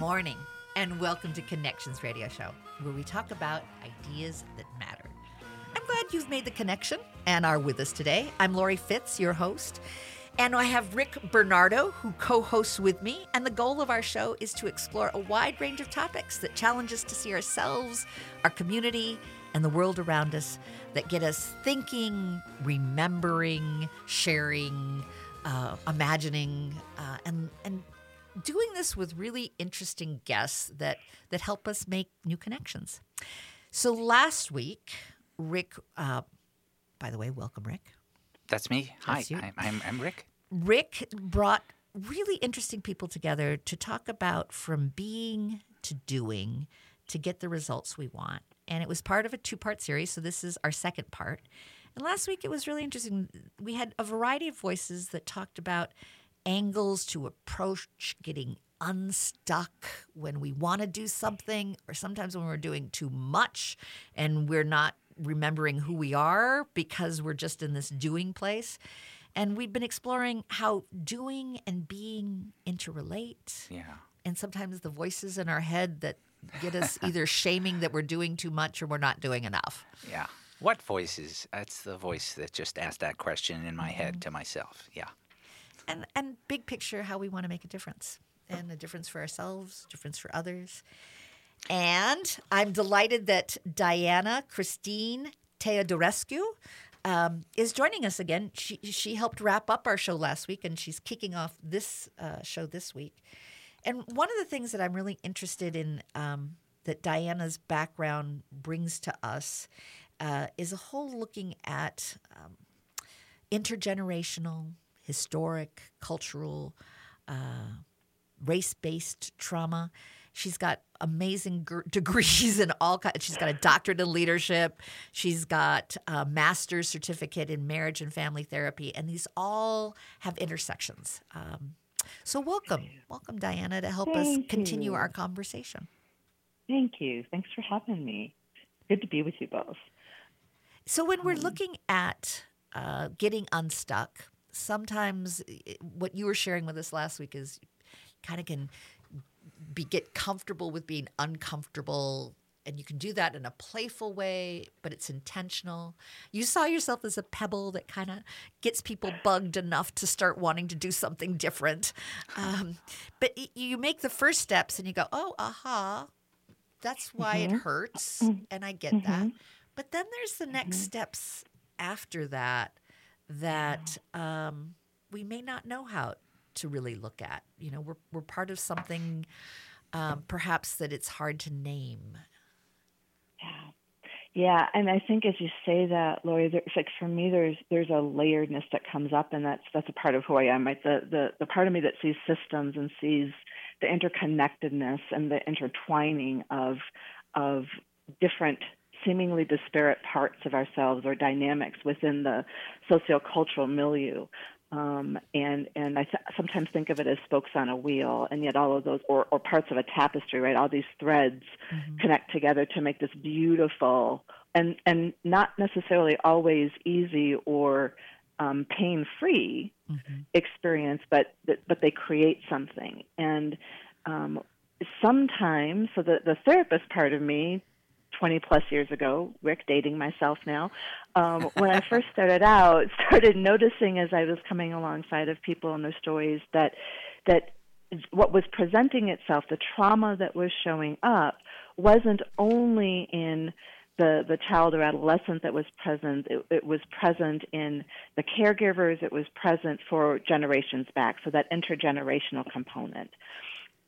morning, and welcome to Connections Radio Show, where we talk about ideas that matter. I'm glad you've made the connection and are with us today. I'm Lori Fitz, your host, and I have Rick Bernardo, who co-hosts with me, and the goal of our show is to explore a wide range of topics that challenge us to see ourselves, our community, and the world around us, that get us thinking, remembering, sharing, imagining, and doing this with really interesting guests that help us make new connections. So last week, Rick, by the way, welcome, Rick. That's me. That's Hi, I'm Rick. Rick brought really interesting people together to talk about from being to doing to get the results we want. And it was part of a two-part series, so this is our second part. And last week it was really interesting. We had a variety of voices that talked about angles to approach getting unstuck when we want to do something, or sometimes when we're doing too much and we're not remembering who we are because we're just in this doing place. And we've been exploring how doing and being interrelate. Yeah. And sometimes the voices in our head that get us either shaming that we're doing too much or we're not doing enough. Yeah. What voices? That's the voice that just asked that question in my head to myself. Yeah. And big picture, how we want to make a difference. And a difference for ourselves, difference for others. And I'm delighted that Diana Christine Teodorescu is joining us again. She helped wrap up our show last week, and she's kicking off this show this week. And one of the things that I'm really interested in that Diana's background brings to us is a whole looking at intergenerational, historic, cultural, race-based trauma. She's got amazing degrees in all kinds. She's got a doctorate in leadership. She's got a master's certificate in marriage and family therapy, and these all have intersections. So welcome, Diana, to help us continue our conversation. Thank you. Thanks for having me. Good to be with you both. So when we're looking at getting unstuck, sometimes what you were sharing with us last week is kind of can get comfortable with being uncomfortable, and you can do that in a playful way, but it's intentional. You saw yourself as a pebble that kind of gets people bugged enough to start wanting to do something different. But you make the first steps and you go, oh, aha, that's why it hurts, and I get that. But then there's the next steps after that we may not know how to really look at. You know, we're part of something perhaps that it's hard to name. Yeah, and I think as you say that, Lori, it's like for me, there's a layeredness that comes up, and that's a part of who I am, right? The part of me that sees systems and sees the interconnectedness and the intertwining of different, seemingly disparate parts of ourselves or dynamics within the sociocultural milieu. And I sometimes think of it as spokes on a wheel, and yet all of those, or parts of a tapestry, right? All these threads connect together to make this beautiful and not necessarily always easy or pain-free experience, but they create something. And sometimes, so the therapist part of me, 20-plus years ago, Rick, dating myself now, when I first started noticing as I was coming alongside of people and their stories that what was presenting itself, the trauma that was showing up, wasn't only in the child or adolescent that was present. It was present in the caregivers. It was present for generations back, so that intergenerational component.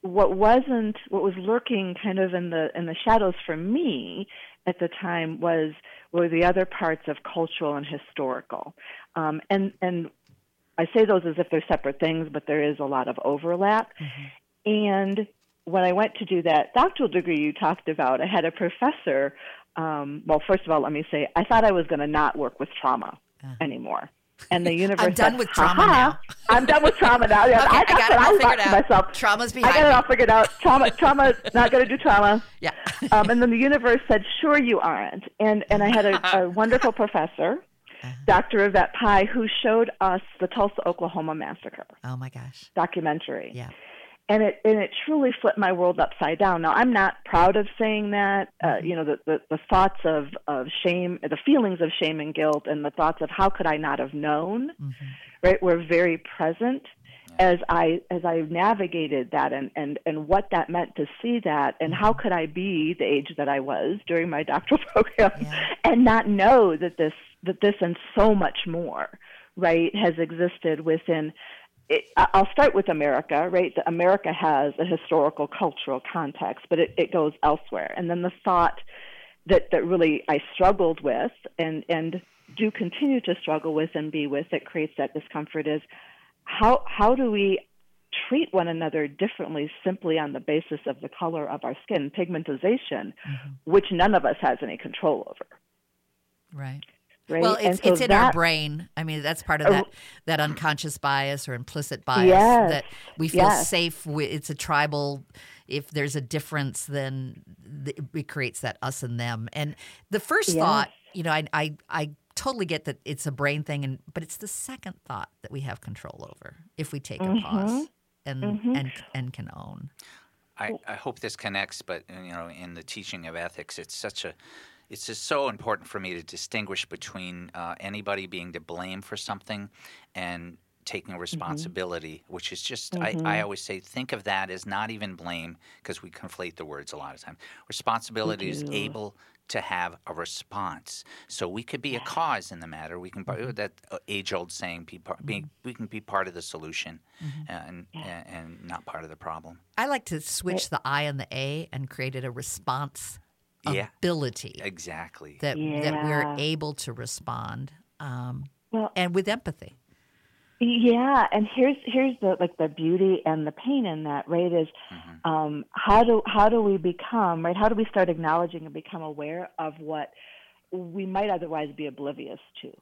What was lurking kind of in the shadows for me at the time were the other parts of cultural and historical, and I say those as if they're separate things, but there is a lot of overlap. And when I went to do that doctoral degree you talked about, I had a professor. Well, first of all, let me say I thought I was going to not work with trauma anymore. And the universe I'm done with trauma now. I'm done with trauma now. Yeah, okay, I got it all figured out. Trauma's behind me. I got it all figured out. Trauma, not going to do trauma. Yeah. And then the universe said, sure you aren't. And I had a wonderful professor, Dr. Yvette Pye, who showed us the Tulsa, Oklahoma massacre. Oh, my gosh. Documentary. Yeah. And it truly flipped my world upside down. Now, I'm not proud of saying that, the thoughts of shame, the feelings of shame and guilt, and the thoughts of how could I not have known, right, were very present as I navigated that and what that meant to see that, and how could I be the age that I was during my doctoral program and not know that this and so much more, right, has existed within. I'll start with America, right? America has a historical, cultural context, but it goes elsewhere. And then the thought that really I struggled with and do continue to struggle with and be with that creates that discomfort is how do we treat one another differently simply on the basis of the color of our skin, pigmentation, which none of us has any control over. Right. Right? Well, it's in our brain. I mean, that's part of that unconscious bias or implicit bias that we feel safe with. It's a tribal. If there's a difference, then it creates that us and them. And the first thought, I totally get that it's a brain thing, but it's the second thought that we have control over if we take a pause and can own. I hope this connects, but in the teaching of ethics, it's just so important for me to distinguish between anybody being to blame for something and taking responsibility, which is just I always say think of that as not even blame because we conflate the words a lot of times. Responsibility is able to have a response. So we could be a cause in the matter. We can that age-old saying, we can be part of the solution and not part of the problem. I like to switch the I and the A and create a response ability that we're able to respond and with empathy and here's the the beauty and the pain in that, right, is how do we become right, how do we start acknowledging and become aware of what we might otherwise be oblivious to,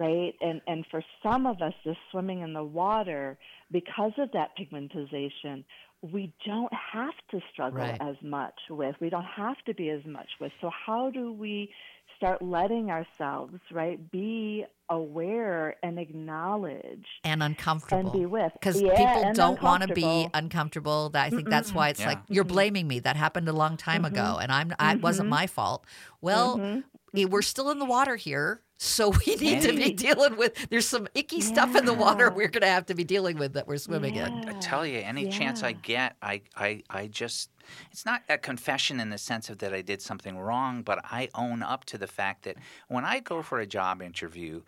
right? And for some of us, just swimming in the water because of that pigmentation, we don't have to struggle as much with. We don't have to be as much with. So how do we start letting ourselves, right, be aware and acknowledge and uncomfortable and be with? Because people don't want to be uncomfortable. I think that's why it's like you're blaming me. That happened a long time ago, and it wasn't my fault. Well, we're still in the water here. So we need to be dealing with – there's some icky stuff in the water we're going to have to be dealing with that we're swimming in. I tell you, any chance I get, I just – it's not a confession in the sense of that I did something wrong, but I own up to the fact that when I go for a job interview,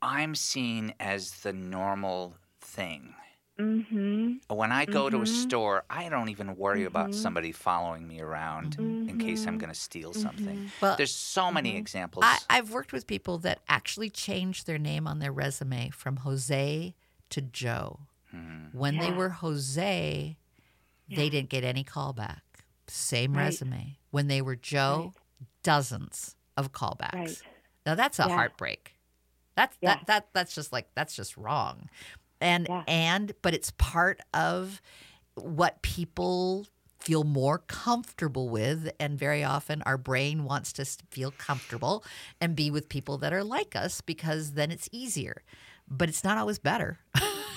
I'm seen as the normal thing. When I go to a store, I don't even worry about somebody following me around in case I'm going to steal something. Well, there's so many examples. I've worked with people that actually changed their name on their resume from Jose to Joe. When they were Jose, they didn't get any callback. Same resume. When they were Joe, dozens of callbacks. Now that's a heartbreak. That's just wrong. But it's part of what people feel more comfortable with, and very often our brain wants to feel comfortable and be with people that are like us because then it's easier. But it's not always better.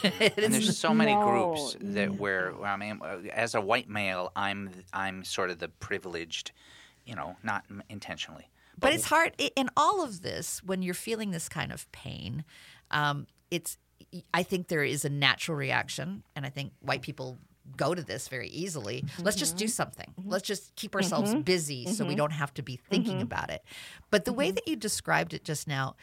And there's so many groups that where I mean, as a white male, I'm sort of the privileged, not intentionally. But it's hard in all of this when you're feeling this kind of pain. I think there is a natural reaction, and I think white people go to this very easily. Let's just do something. Let's just keep ourselves busy so we don't have to be thinking about it. But the way that you described it just now,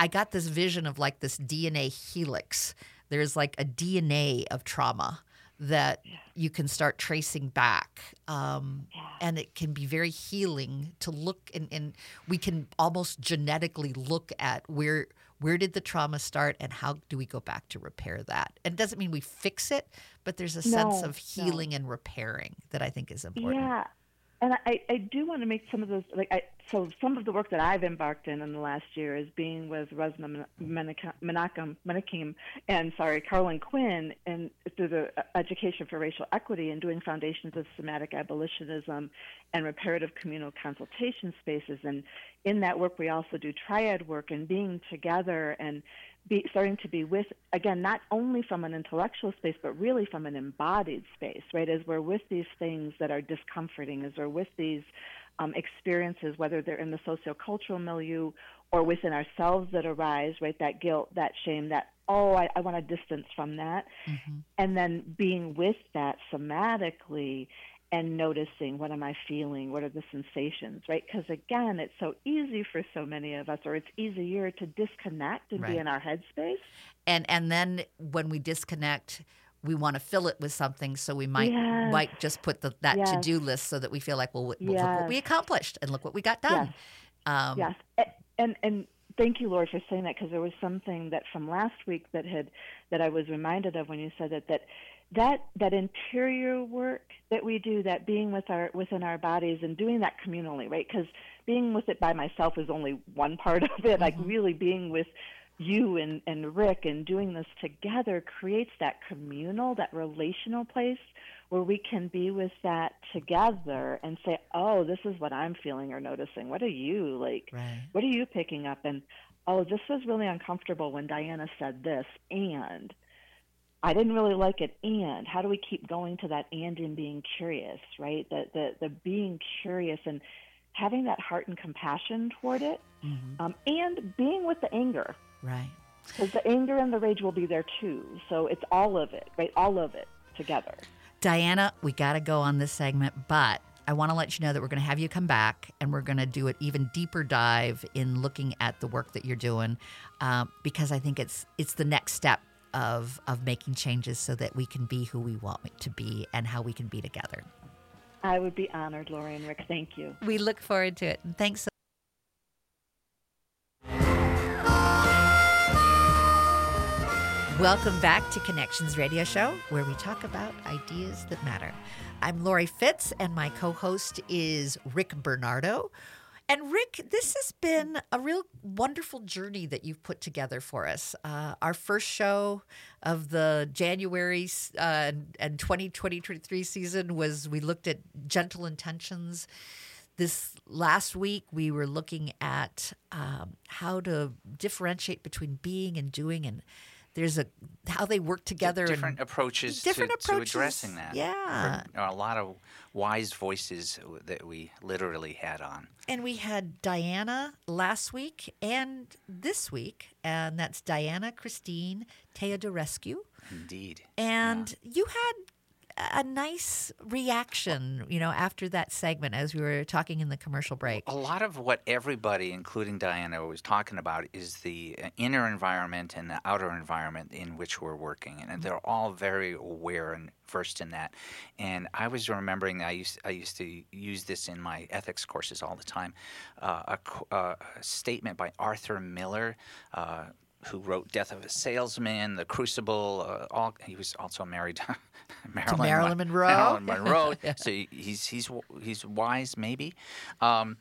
I got this vision of like this DNA helix. There's like a DNA of trauma that you can start tracing back. And it can be very healing to look, and we can almost genetically look at where did the trauma start and how do we go back to repair that? And it doesn't mean we fix it, but there's a sense of healing and repairing that I think is important. Yeah. And I do want to make some of those, like I, So some of the work that I've embarked in the last year is being with Resmaa Menakem and Carolyn Quinn, and through the Education for Racial Equity, and doing foundations of somatic abolitionism and reparative communal consultation spaces. And in that work, we also do triad work and being together and starting to be with, again, not only from an intellectual space, but really from an embodied space, right? As we're with these things that are discomforting, as we're with these experiences, whether they're in the sociocultural milieu or within ourselves that arise, right? That guilt, that shame, that, I want to distance from that. Mm-hmm. And then being with that somatically and noticing, what am I feeling? What are the sensations, right? Because again, it's so easy for so many of us, or it's easier to disconnect and be in our headspace. And then when we disconnect, we want to fill it with something, so we might just put that to-do list so that we feel like, well, look what we accomplished and look what we got done. And thank you, Lori, for saying that, because there was something that from last week that I was reminded of when you said that interior work that we do, that being within our bodies and doing that communally, right? Because being with it by myself is only one part of it. Mm-hmm. Like really being with you and Rick and doing this together creates that communal, that relational place where we can be with that together and say, oh, this is what I'm feeling or noticing. What are you like? Right. What are you picking up? And, oh, this was really uncomfortable when Diana said this, and I didn't really like it, and how do we keep going to that and being curious, right? The being curious and having that heart and compassion toward it, mm-hmm. And being with the anger. Right. Because the anger and the rage will be there too. So it's all of it, right? All of it together. Diana, we got to go on this segment, but I want to let you know that we're going to have you come back and we're going to do an even deeper dive in looking at the work that you're doing, because I think it's the next step of making changes so that we can be who we want to be and how we can be together. I would be honored, Lori and Rick. Thank you. We look forward to it. Thanks so much. Welcome back to Connections Radio Show, where we talk about ideas that matter. I'm Lori Fitz, and my co-host is Rick Bernardo. And Rick, this has been a real wonderful journey that you've put together for us. Our first show of the January and 2023 season we looked at gentle intentions. This last week, we were looking at how to differentiate between being and doing, and there's how they work together. Different approaches to addressing that. Yeah. A lot of wise voices that we literally had on. And we had Diana last week and this week, and that's Diana Christine Teodorescu. Indeed. And you had a nice reaction, after that segment as we were talking in the commercial break. A lot of what everybody, including Diana, was talking about is the inner environment and the outer environment in which we're working. And they're all very aware and versed in that. And I was remembering I used to use this in my ethics courses all the time, a statement by Arthur Miller, who wrote *Death of a Salesman*, *The Crucible*? He was also married to Marilyn Monroe. Marilyn Monroe. Yeah. So he's wise, maybe. But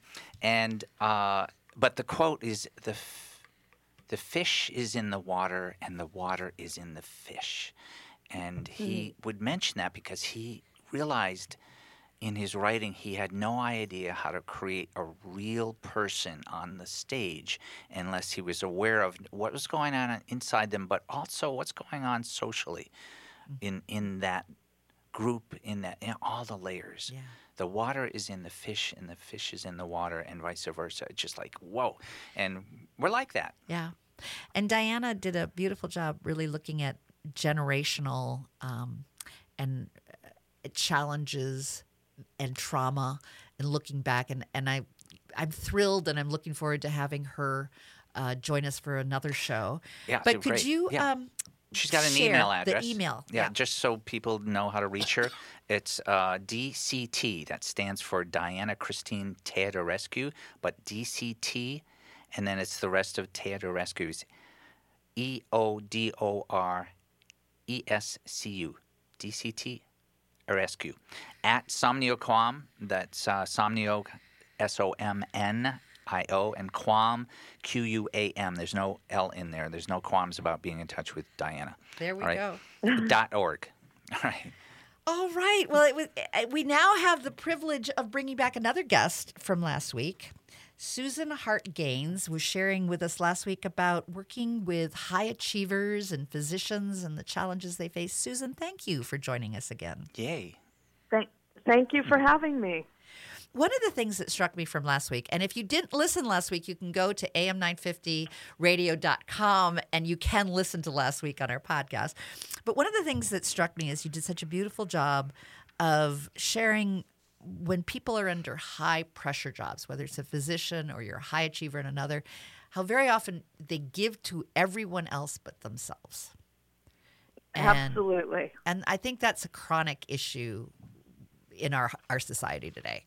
the quote is the fish is in the water and the water is in the fish, and he would mention that because he realized in his writing, he had no idea how to create a real person on the stage unless he was aware of what was going on inside them, but also what's going on socially in that group, in all the layers. Yeah. The water is in the fish, and the fish is in the water, and vice versa. It's just like, whoa. And we're like that. Yeah. And Diana did a beautiful job really looking at generational and challenges and trauma and looking back. And I'm thrilled, and I'm looking forward to having her join us for another show. Yeah, but could great. You yeah. She's got an email address. The email. Yeah, just so people know how to reach her. It's DCT. That stands for Diana Christine Teodorescu, but DCT, and then it's the rest of Teodorescu's, EODORESCU, DCT. Rescue at SomnioQuam, that's SOMNIO, and Quam, QUAM. There's no L in there. There's no qualms about being in touch with Diana. There we go. .org. All right. All right. Well, it was, we now have the privilege of bringing back another guest from last week. Susan Hart Gaines was sharing with us last week about working with high achievers and physicians and the challenges they face. Susan, thank you for joining us again. Yay. Thank you for having me. One of the things that struck me from last week, and if you didn't listen last week, you can go to am950radio.com and you can listen to last week on our podcast. But one of the things that struck me is you did such a beautiful job of sharing when people are under high pressure jobs, whether it's a physician or you're a high achiever in another, how very often they give to everyone else but themselves. And, absolutely. And I think that's a chronic issue in our society today.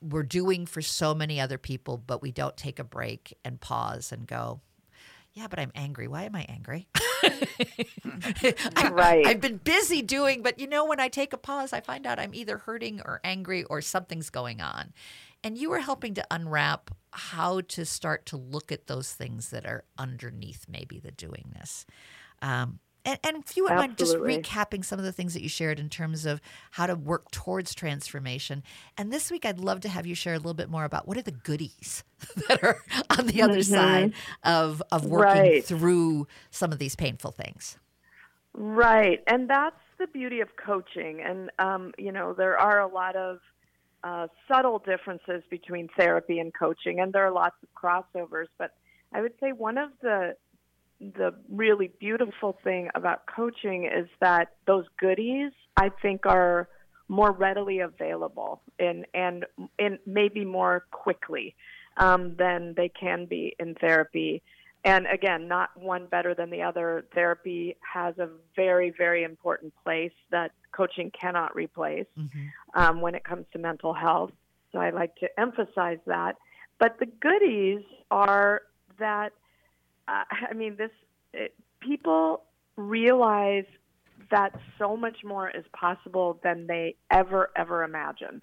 We're doing for so many other people, but we don't take a break and pause and go, yeah, but I'm angry. Why am I angry? Right. I've been busy doing, but you know, when I take a pause, I find out I'm either hurting or angry or something's going on. And you were helping to unwrap how to start to look at those things that are underneath maybe the doingness. And if you wouldn't mind just recapping some of the things that you shared in terms of how to work towards transformation. And this week, I'd love to have you share a little bit more about what are the goodies that are on the other side of working through some of these painful things. Right. And that's the beauty of coaching. And, you know, there are a lot of subtle differences between therapy and coaching, and there are lots of crossovers. But I would say one of the really beautiful thing about coaching is that those goodies, I think, are more readily available and maybe more quickly than they can be in therapy. And again, not one better than the other. Therapy has a very, very important place that coaching cannot replace when it comes to mental health. So I like to emphasize that. But the goodies are that people realize that so much more is possible than they ever imagined.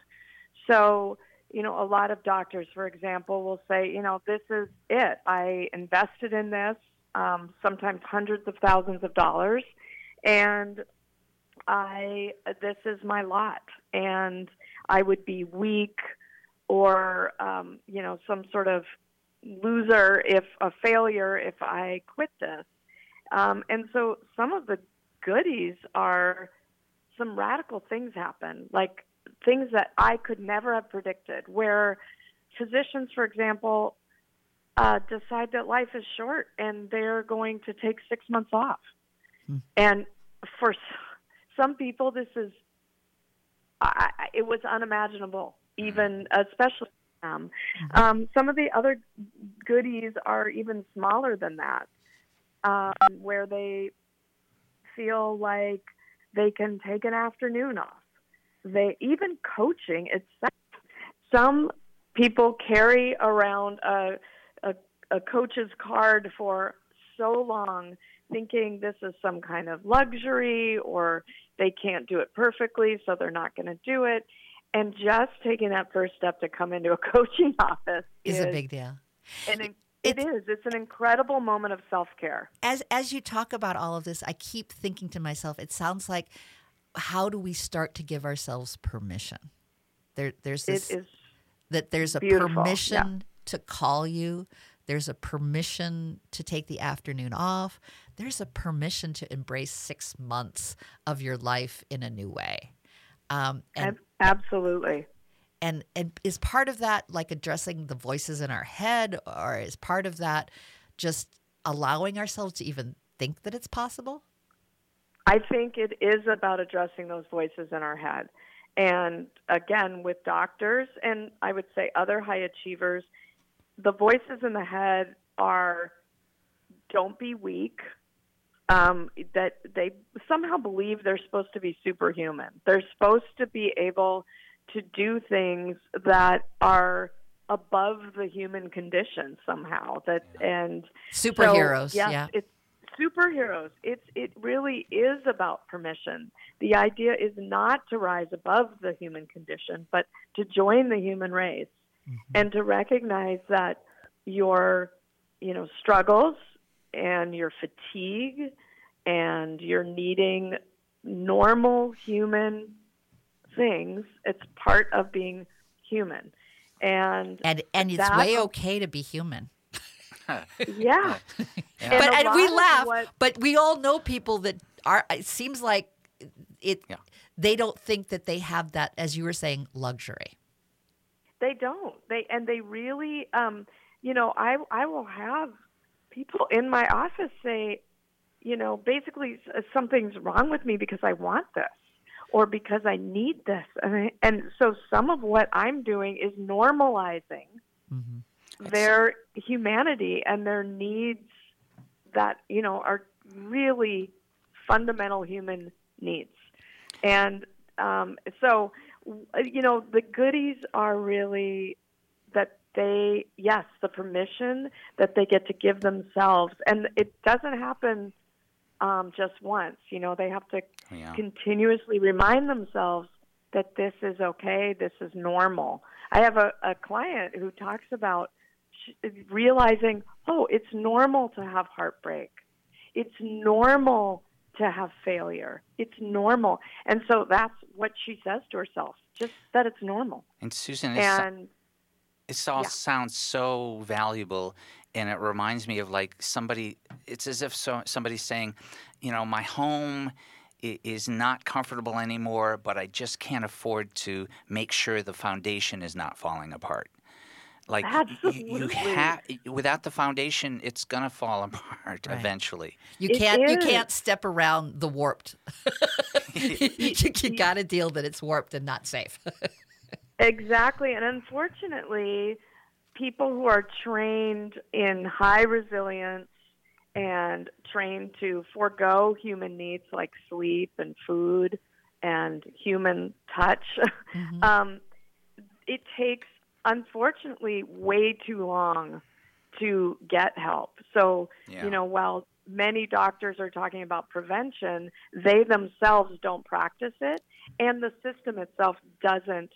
So, you know, a lot of doctors, for example, will say, you know, this is it. I invested in this, sometimes hundreds of thousands of dollars, and this is my lot. And I would be weak or, you know, some sort of loser, if I quit this. And so some of the goodies are some radical things happen, like things that I could never have predicted, where physicians, for example, decide that life is short and they're going to take 6 months off. And for some people, this is, it was unimaginable, even especially some of the other goodies are even smaller than that, where they feel like they can take an afternoon off. Even coaching itself. Some people carry around a coach's card for so long, thinking this is some kind of luxury, or they can't do it perfectly, so they're not going to do it. And just taking that first step to come into a coaching office is a big deal. And it is. It's an incredible moment of self-care. As you talk about all of this, I keep thinking to myself, it sounds like, how do we start to give ourselves permission? There's this, there's a beautiful permission to call you. There's a permission to take the afternoon off. There's a permission to embrace 6 months of your life in a new way. Absolutely. And is part of that like addressing the voices in our head, or is part of that just allowing ourselves to even think that it's possible? I think it is about addressing those voices in our head. And again, with doctors and I would say other high achievers, the voices in the head are, don't be weak. That they somehow believe they're supposed to be superhuman. They're supposed to be able to do things that are above the human condition somehow. Superheroes, yes, yeah. It's superheroes. It really is about permission. The idea is not to rise above the human condition, but to join the human race, mm-hmm. and to recognize that your, struggles and your fatigue and your needing normal human things, it's part of being human. And it's way okay to be human. Yeah. But we laugh, but we all know people that are, it seems like it. Yeah. They don't think that they have that, as you were saying, luxury. They don't. They really, I will have people in my office say, basically something's wrong with me because I want this or because I need this. And so some of what I'm doing is normalizing mm-hmm. their humanity and their needs that, are really fundamental human needs. And so, the goodies are really that they, yes, the permission that they get to give themselves. And it doesn't happen just once. They have to continuously remind themselves that this is okay, this is normal. I have a client who talks about realizing, it's normal to have heartbreak. It's normal to have failure. It's normal. And so that's what she says to herself, just that it's normal. And Susan, it all sounds so valuable, and it reminds me of it's as if somebody's saying, my home is not comfortable anymore, but I just can't afford to make sure the foundation is not falling apart. Like you have, without the foundation, it's gonna fall apart eventually. You can't step around the warped. you gotta deal that it's warped and not safe. Exactly, and unfortunately, people who are trained in high resilience and trained to forego human needs like sleep and food and human touch, mm-hmm. It takes, unfortunately, way too long to get help. So, while many doctors are talking about prevention, they themselves don't practice it, and the system itself doesn't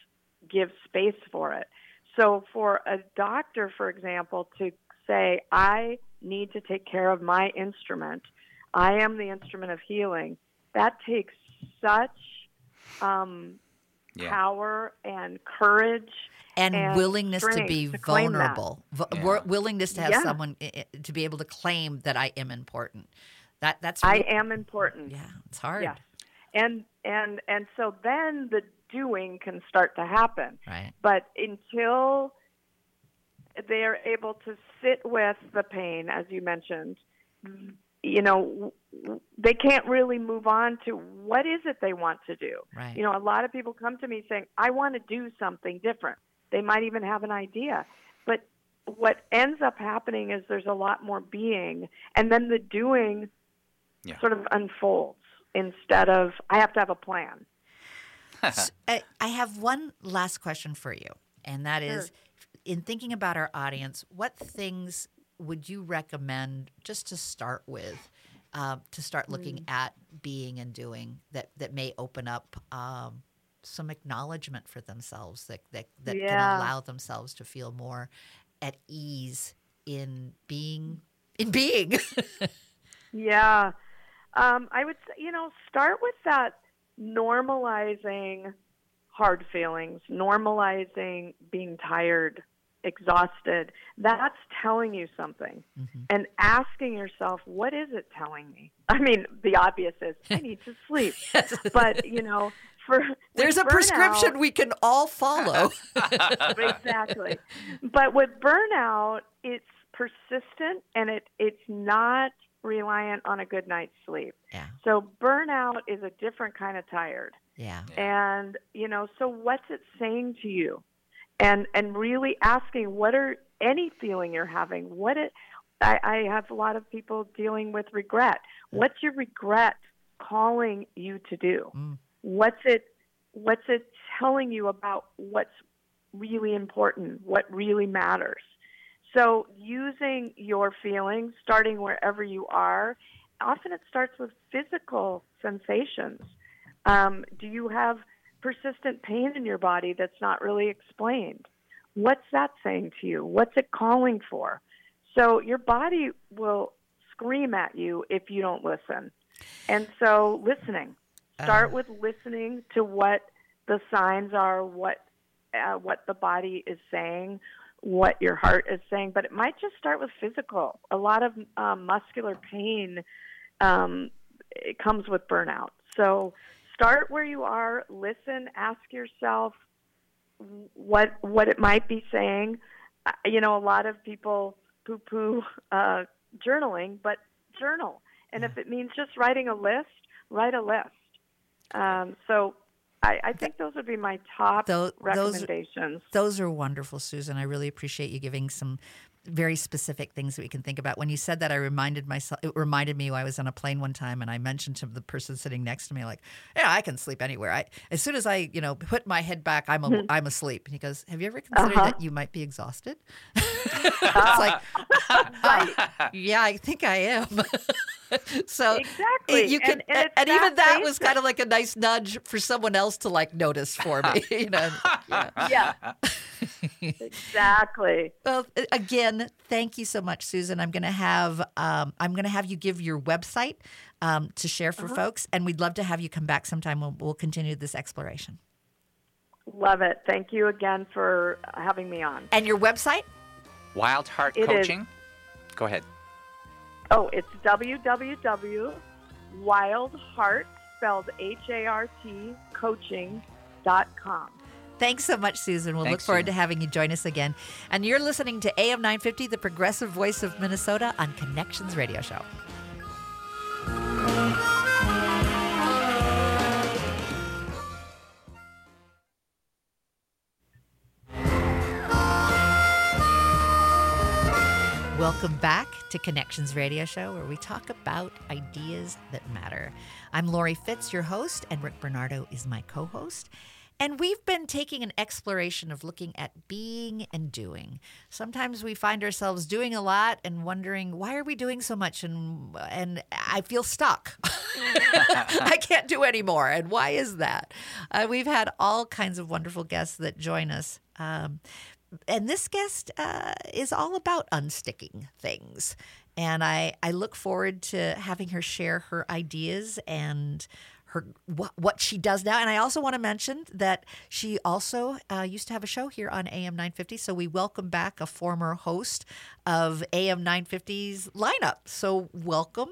give space for it. So for a doctor, for example, to say, I need to take care of my instrument, I am the instrument of healing, that takes such power and courage and willingness to be vulnerable, willingness to have someone to be able to claim that I am important. That's really, I am important. Yeah, it's hard. Yes. And so then the doing can start to happen. Right. But until they are able to sit with the pain, as you mentioned, they can't really move on to what is it they want to do. Right. A lot of people come to me saying, I want to do something different. They might even have an idea. But what ends up happening is there's a lot more being, and then the doing sort of unfolds instead of, I have to have a plan. So, I have one last question for you, and that is, in thinking about our audience, what things would you recommend just to start with, to start looking at being and doing that may open up some acknowledgement for themselves that can allow themselves to feel more at ease in being, Yeah. I would say, start with that normalizing hard feelings, normalizing being tired, exhausted. That's telling you something. Mm-hmm. And asking yourself, what is it telling me? I mean, the obvious is, I need to sleep. But, there's a prescription we can all follow. Exactly. But with burnout, it's persistent, and it's not reliant on a good night's sleep. Yeah. So burnout is a different kind of tired. Yeah. And, so what's it saying to you? And really asking, what are any feeling you're having? I have a lot of people dealing with regret. What's your regret calling you to do? Mm. What's it telling you about what's really important, what really matters? So using your feelings, starting wherever you are, often it starts with physical sensations. Do you have persistent pain in your body that's not really explained? What's that saying to you? What's it calling for? So your body will scream at you if you don't listen. And so listening. Start with listening to what the signs are, what the body is saying, what your heart is saying. But it might just start with physical. A lot of muscular pain it comes with burnout. So start where you are, listen, ask yourself what it might be saying. You know, a lot of people poo-poo journaling, but journal. And if it means just writing a list, write a list. So I think those would be my top recommendations. Those are wonderful, Susan. I really appreciate you giving some very specific things that we can think about. When you said that, it reminded me I was on a plane one time and I mentioned to the person sitting next to me, like, yeah, I can sleep anywhere. As soon as I, put my head back, I'm asleep. And he goes, have you ever considered that you might be exhausted? It's like, yeah, I think I am. So exactly. You can, and even that was kind of like a nice nudge for someone else to like notice for me. Exactly. Well, again, thank you so much, Susan. I'm gonna have you give your website to share for folks, and we'd love to have you come back sometime. We'll continue this exploration. Love it. Thank you again for having me on. And your website? Wild Heart Coaching. Go ahead. Oh, it's www.wildheart, spelled H-A-R-T, coaching.com. Thanks so much, Susan. We'll look forward to having you join us again. And you're listening to AM 950, the progressive voice of Minnesota on Connections Radio Show. Welcome back to Connections Radio Show, where we talk about ideas that matter. I'm Lori Fitz, your host, and Rick Bernardo is my co-host. And we've been taking an exploration of looking at being and doing. Sometimes we find ourselves doing a lot and wondering, why are we doing so much? And I feel stuck. I can't do anymore. And why is that? We've had all kinds of wonderful guests that join us. And this guest is all about unsticking things. And I look forward to having her share her ideas and her what she does now. And I also want to mention that she also used to have a show here on AM 950. So we welcome back a former host of AM 950's lineup. So welcome,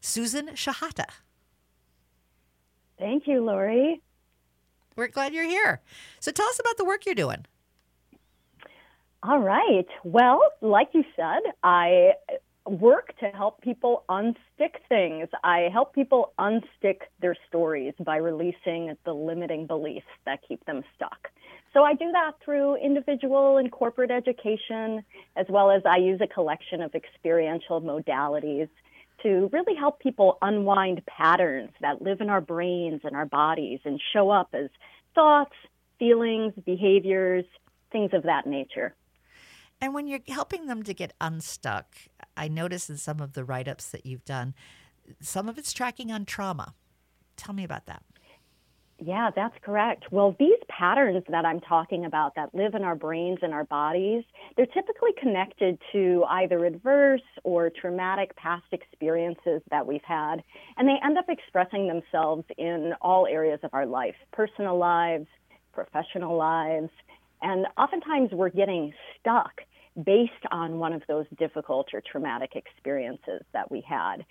Susan Shehata. Thank you, Lori. We're glad you're here. So tell us about the work you're doing. All right. Well, like you said, I work to help people unstick things. I help people unstick their stories by releasing the limiting beliefs that keep them stuck. So I do that through individual and corporate education, as well as I use a collection of experiential modalities to really help people unwind patterns that live in our brains and our bodies and show up as thoughts, feelings, behaviors, things of that nature. And when you're helping them to get unstuck, I notice in some of the write-ups that you've done, some of it's tracking on trauma. Tell me about that. Yeah, that's correct. Well, these patterns that I'm talking about that live in our brains and our bodies, they're typically connected to either adverse or traumatic past experiences that we've had, and they end up expressing themselves in all areas of our life, personal lives, professional lives. And oftentimes we're getting stuck based on one of those difficult or traumatic experiences that we had.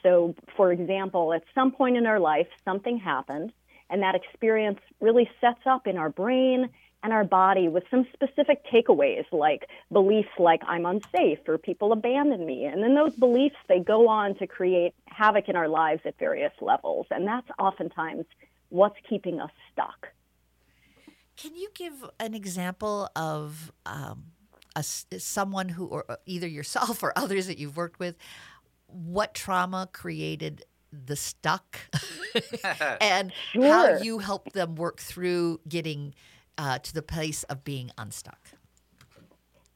So, for example, at some point in our life, something happened, and that experience really sets up in our brain and our body with some specific takeaways, like beliefs like I'm unsafe or people abandon me. And then those beliefs, they go on to create havoc in our lives at various levels. And that's oftentimes what's keeping us stuck. Can you give an example of someone who, or either yourself or others that you've worked with, what trauma created the stuck and how you help them work through getting to the place of being unstuck?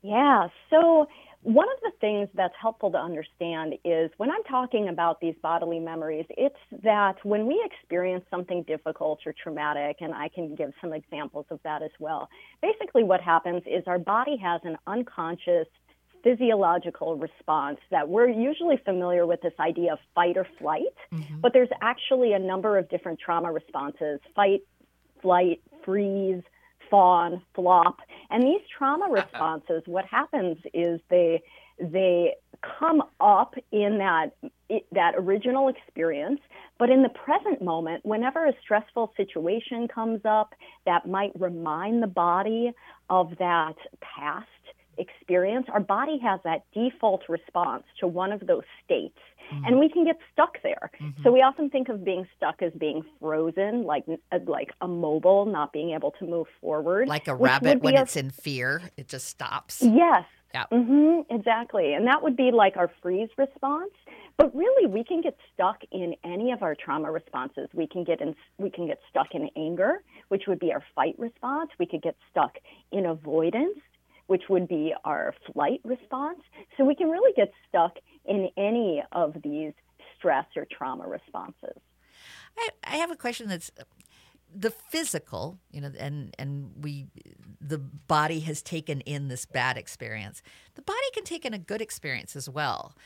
Yeah, so One of the things that's helpful to understand is when I'm talking about these bodily memories, it's that when we experience something difficult or traumatic, and I can give some examples of that as well, basically what happens is our body has an unconscious physiological response that we're usually familiar with, this idea of fight or flight, but there's actually a number of different trauma responses: fight, flight, freeze, fawn, flop. And these trauma responses, what happens is they come up in that original experience, but in the present moment, whenever a stressful situation comes up that might remind the body of that past experience, our body has that default response to one of those states, and we can get stuck there. So we often think of being stuck as being frozen, like immobile, not being able to move forward. Like a rabbit when it's in fear, it just stops. Yes. Yeah. Mm-hmm, exactly. And that would be like our freeze response. But really, we can get stuck in any of our trauma responses. We can get stuck in anger, which would be our fight response. We could get stuck in avoidance, which would be our flight response. So we can really get stuck in any of these stress or trauma responses. I have a question that's the physical, and the body has taken in this bad experience. The body can take in a good experience as well.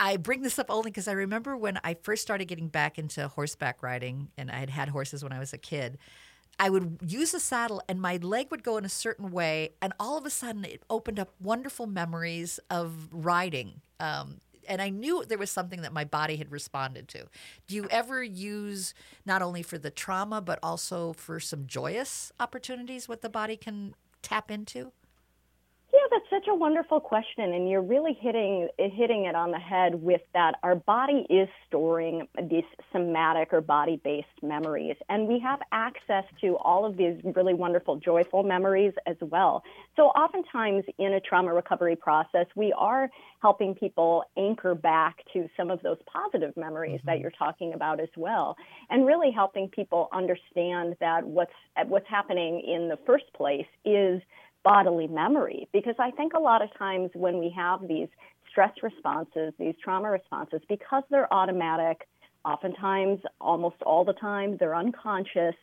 I bring this up only because I remember when I first started getting back into horseback riding, and I had had horses when I was a kid, I would use a saddle and my leg would go in a certain way, and all of a sudden it opened up wonderful memories of riding. And I knew there was something that my body had responded to. Do you ever use, not only for the trauma, but also for some joyous opportunities, what the body can tap into? Yeah, that's such a wonderful question, and you're really hitting it on the head with that. Our body is storing these somatic or body-based memories, and we have access to all of these really wonderful, joyful memories as well. So oftentimes in a trauma recovery process, we are helping people anchor back to some of those positive memories that you're talking about as well, and really helping people understand that what's happening in the first place is bodily memory, because I think a lot of times when we have these stress responses, these trauma responses, because they're automatic, oftentimes, almost all the time, they're unconscious,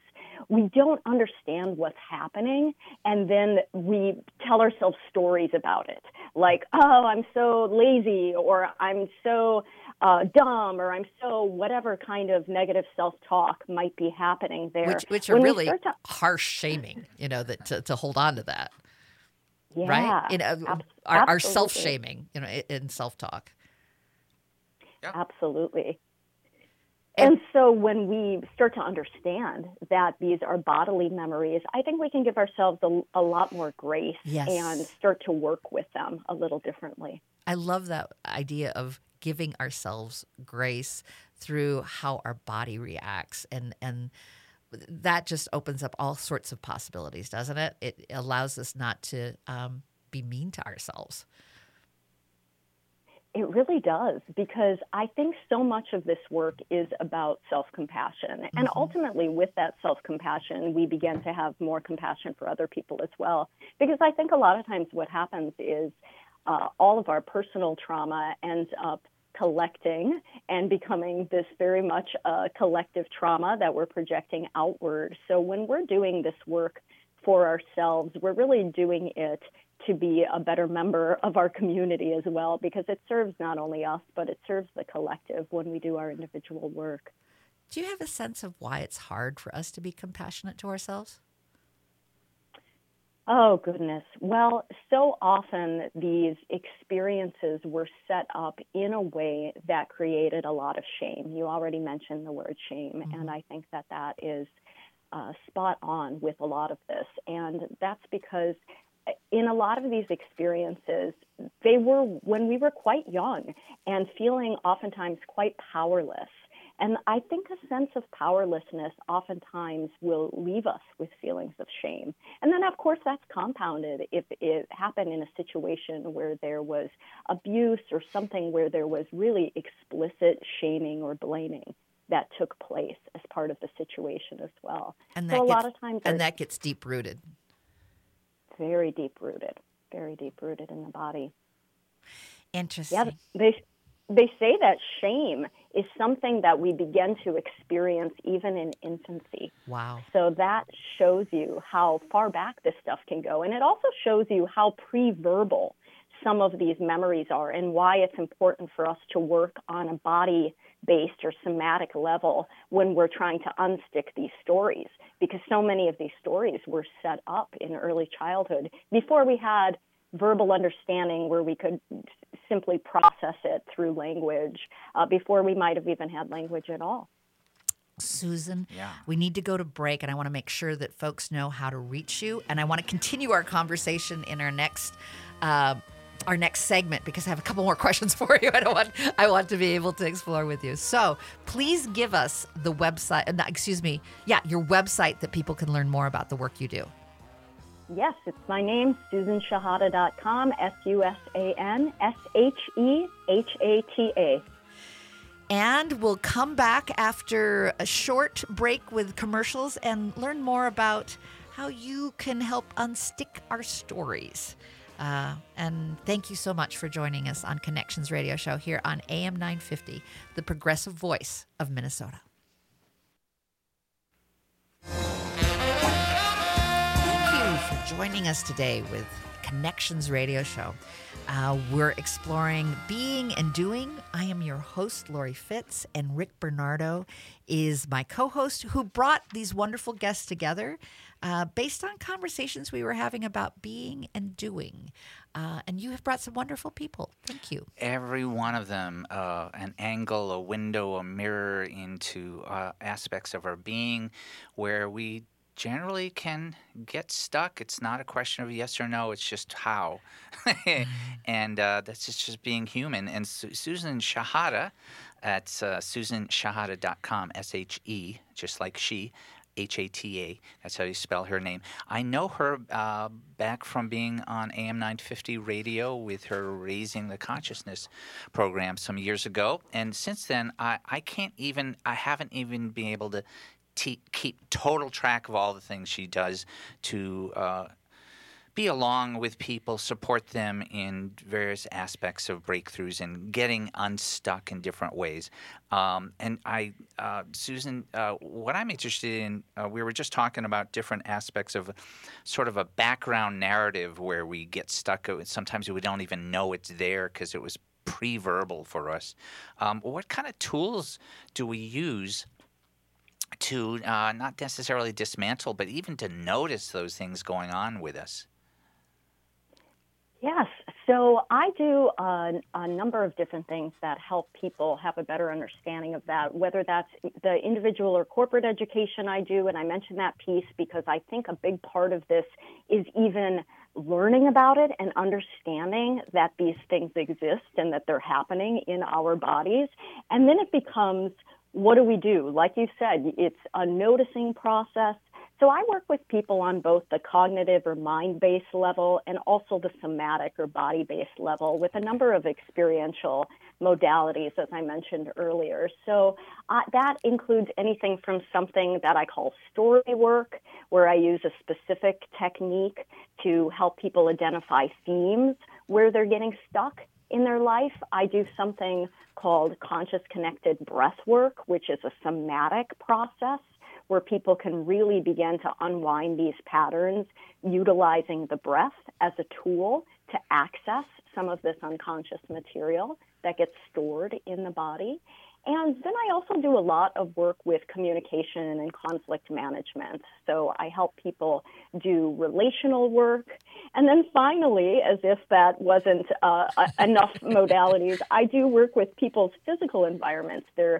we don't understand what's happening, and then we tell ourselves stories about it, like, oh, I'm so lazy, or I'm so dumb, or I'm so whatever kind of negative self-talk might be happening there. Which are really harsh shaming, that to hold on to that. Yeah, right? Our self-shaming, in self-talk. Yep. Absolutely. And so when we start to understand that these are bodily memories, I think we can give ourselves a lot more grace and start to work with them a little differently. I love that idea of giving ourselves grace through how our body reacts, and that just opens up all sorts of possibilities, doesn't it? It allows us not to be mean to ourselves. It really does, because I think so much of this work is about self-compassion. And ultimately, with that self-compassion, we begin to have more compassion for other people as well. Because I think a lot of times what happens is all of our personal trauma ends up collecting and becoming this very much collective trauma that we're projecting outward. So when we're doing this work for ourselves, we're really doing it to be a better member of our community as well, because it serves not only us, but it serves the collective when we do our individual work. Do you have a sense of why it's hard for us to be compassionate to ourselves? Oh, goodness. Well, so often these experiences were set up in a way that created a lot of shame. You already mentioned the word shame, and I think that is spot on with a lot of this. And that's because in a lot of these experiences, they were when we were quite young and feeling oftentimes quite powerless. And I think a sense of powerlessness oftentimes will leave us with feelings of shame. And then, of course, that's compounded if it happened in a situation where there was abuse or something where there was really explicit shaming or blaming that took place as part of the situation as well. And that, so a lot of times that gets deep-rooted. Very deep-rooted in the body. Interesting. Yeah, they say that shame is something that we begin to experience even in infancy. Wow. So that shows you how far back this stuff can go. And it also shows you how pre-verbal some of these memories are and why it's important for us to work on a body-based or somatic level when we're trying to unstick these stories, because so many of these stories were set up in early childhood before we had verbal understanding where we could simply process it through language, before we might have even had language at all. Susan, yeah. We need to go to break, and I want to make sure that folks know how to reach you. And I want to continue our conversation in our next segment, because I have a couple more questions for you. I want to be able to explore with you. So please give us the website, your website that people can learn more about the work you do. Yes, it's my name, SusanShehata.com, SusanShehata. And we'll come back after a short break with commercials and learn more about how you can help unstick our stories. And thank you so much for joining us on Connections Radio Show here on AM 950, the progressive voice of Minnesota. Thank you for joining us today with Connections Radio Show. We're exploring being and doing. I am your host, Lori Fitz, and Rick Bernardo is my co-host, who brought these wonderful guests together based on conversations we were having about being and doing. And you have brought some wonderful people. Thank you. Every one of them, an angle, a window, a mirror into aspects of our being where we generally can get stuck. It's not a question of yes or no. It's just how. And that's just being human. And Susan Shehata, that's SusanShehata.com, S-H-E, just like she, H-A-T-A. That's how you spell her name. I know her back from being on AM 950 radio with her Raising the Consciousness program some years ago. And since then, I haven't even been able to keep total track of all the things she does to be along with people, support them in various aspects of breakthroughs and getting unstuck in different ways. Susan, what I'm interested in, we were just talking about different aspects of sort of a background narrative where we get stuck. Sometimes we don't even know it's there because it was pre-verbal for us. What kind of tools do we use to not necessarily dismantle, but even to notice those things going on with us? Yes. So I do a number of different things that help people have a better understanding of that, whether that's the individual or corporate education I do. And I mentioned that piece because I think a big part of this is even learning about it and understanding that these things exist and that they're happening in our bodies. And then it becomes, what do we do? Like you said, it's a noticing process. So I work with people on both the cognitive or mind-based level and also the somatic or body-based level with a number of experiential modalities, as I mentioned earlier. So that includes anything from something that I call story work, where I use a specific technique to help people identify themes where they're getting stuck in their life. I do something called conscious connected breath work, which is a somatic process where people can really begin to unwind these patterns, utilizing the breath as a tool to access some of this unconscious material that gets stored in the body. And then I also do a lot of work with communication and conflict management. So I help people do relational work. And then finally, as if that wasn't enough modalities, I do work with people's physical environments, their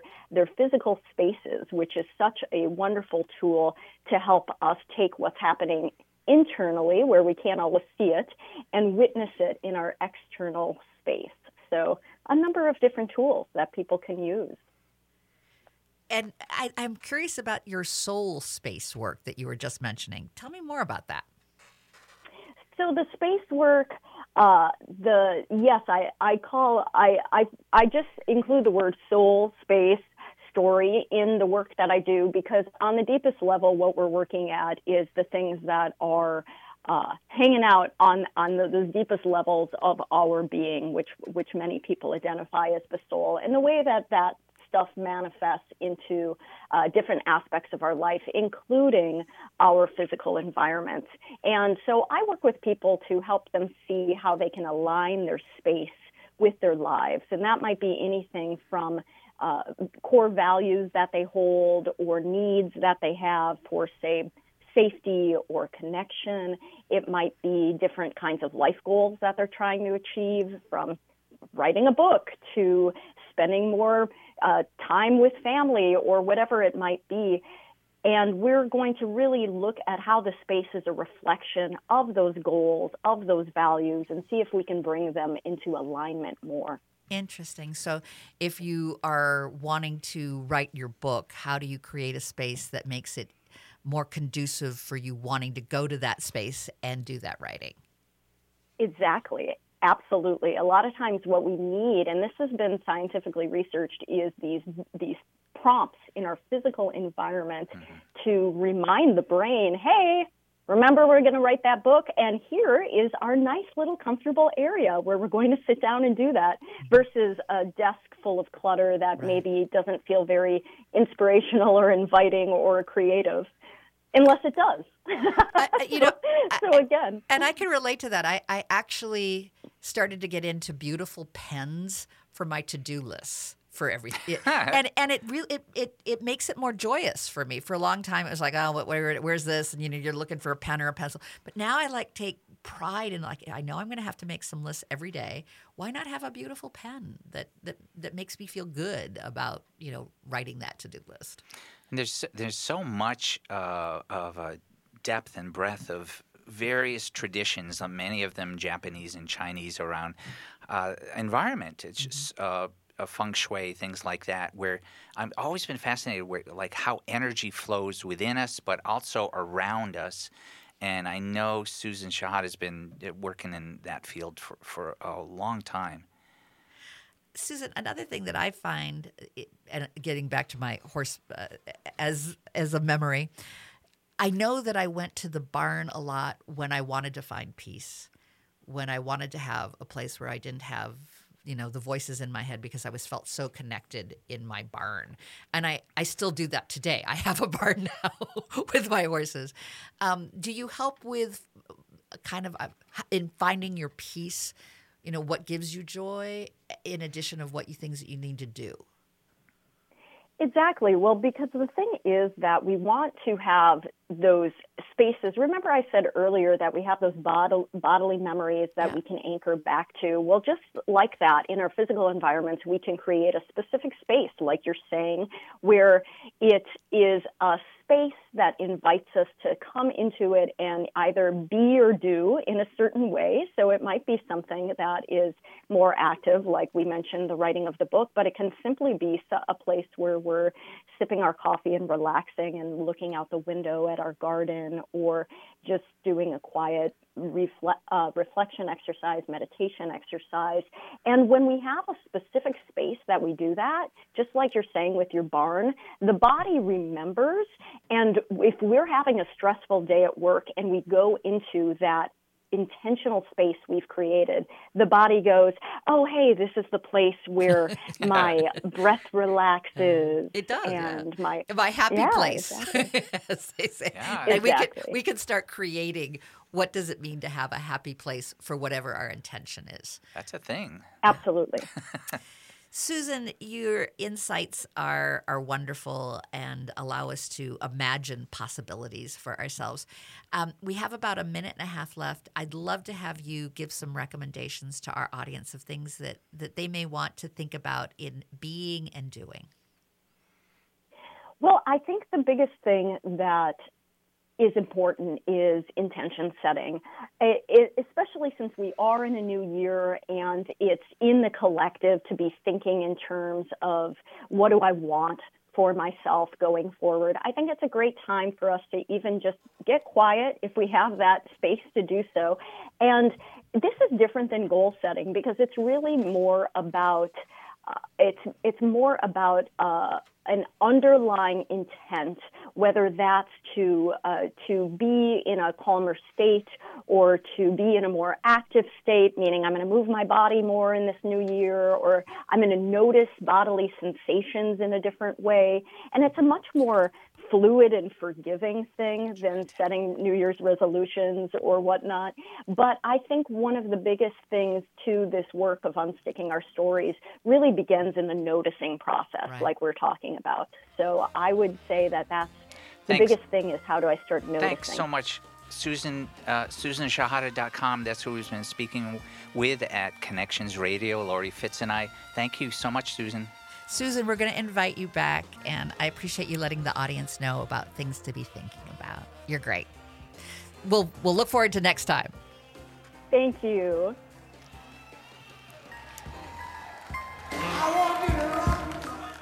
physical spaces, which is such a wonderful tool to help us take what's happening internally, where we can't always see it, and witness it in our external space. So a number of different tools that people can use. And I'm curious about your soul space work that you were just mentioning. Tell me more about that. So the space work, I just include the word soul, space, story in the work that I do, because on the deepest level, what we're working at is the things that are hanging out on the deepest levels of our being, which many people identify as the soul, and the way that stuff manifests into different aspects of our life, including our physical environment. And so I work with people to help them see how they can align their space with their lives. And that might be anything from core values that they hold or needs that they have for, say, safety or connection. It might be different kinds of life goals that they're trying to achieve, from writing a book to spending more time with family or whatever it might be. And we're going to really look at how the space is a reflection of those goals, of those values, and see if we can bring them into alignment more. Interesting. So if you are wanting to write your book, how do you create a space that makes it more conducive for you wanting to go to that space and do that writing? Exactly. Absolutely. A lot of times what we need, and this has been scientifically researched, is these prompts in our physical environment to remind the brain, hey, remember we're going to write that book, and here is our nice little comfortable area where we're going to sit down and do that, versus a desk full of clutter that maybe doesn't feel very inspirational or inviting or creative. Unless it does. So again. And I can relate to that. I actually started to get into beautiful pens for my to-do lists for everything. And it really it makes it more joyous for me. For a long time, it was like, oh, where's this? And, you know, you're looking for a pen or a pencil. But now I take pride in, I know I'm going to have to make some lists every day. Why not have a beautiful pen that makes me feel good about, writing that to-do list? And there's so much of a depth and breadth of various traditions, many of them Japanese and Chinese, around environment. It's just feng shui, things like that, where I've always been fascinated with how energy flows within us but also around us. And I know Susan Shehata has been working in that field for a long time. Susan, another thing that I find, and getting back to my horse as a memory, I know that I went to the barn a lot when I wanted to find peace, when I wanted to have a place where I didn't have, the voices in my head, because I felt so connected in my barn. And I still do that today. I have a barn now with my horses. Do you help with in finding your peace? What gives you joy in addition of things that you need to do? Exactly. Well, because the thing is that we want to have those spaces. Remember I said earlier that we have those bodily memories that we can anchor back to. Well, just like that, in our physical environments, we can create a specific space, like you're saying, where it is a space that invites us to come into it and either be or do in a certain way. So it might be something that is more active, like we mentioned, the writing of the book, but it can simply be a place where we're sipping our coffee and relaxing and looking out the window at our garden, or just doing a quiet reflection exercise, meditation exercise. And when we have a specific space that we do that, just like you're saying with your barn, the body remembers. And if we're having a stressful day at work and we go into that intentional space we've created, the body goes, oh, hey, this is the place where my breath relaxes. It does. And my happy place, exactly. As they say. Yeah. And exactly. we can start creating, what does it mean to have a happy place for whatever our intention is? That's a thing. Absolutely. Susan, your insights are wonderful and allow us to imagine possibilities for ourselves. We have about a minute and a half left. I'd love to have you give some recommendations to our audience of things that they may want to think about in being and doing. Well, I think the biggest thing that is important is intention setting, especially since we are in a new year and it's in the collective to be thinking in terms of what do I want for myself going forward. I think it's a great time for us to even just get quiet if we have that space to do so. And this is different than goal setting, because it's really more about It's more about an underlying intent, whether that's to be in a calmer state or to be in a more active state, meaning I'm going to move my body more in this new year, or I'm going to notice bodily sensations in a different way. And it's a much more fluid and forgiving thing than setting New Year's resolutions or whatnot. But I think one of the biggest things to this work of unsticking our stories really begins in the noticing process, right, like we're talking about. So I would say that that's the biggest thing, is how do I start noticing? Thanks so much, Susan. SusanShehata.com, that's who we've been speaking with at Connections Radio, Lori Fitz and I. Thank you so much, Susan. Susan, we're going to invite you back, and I appreciate you letting the audience know about things to be thinking about. You're great. We'll look forward to next time. Thank you.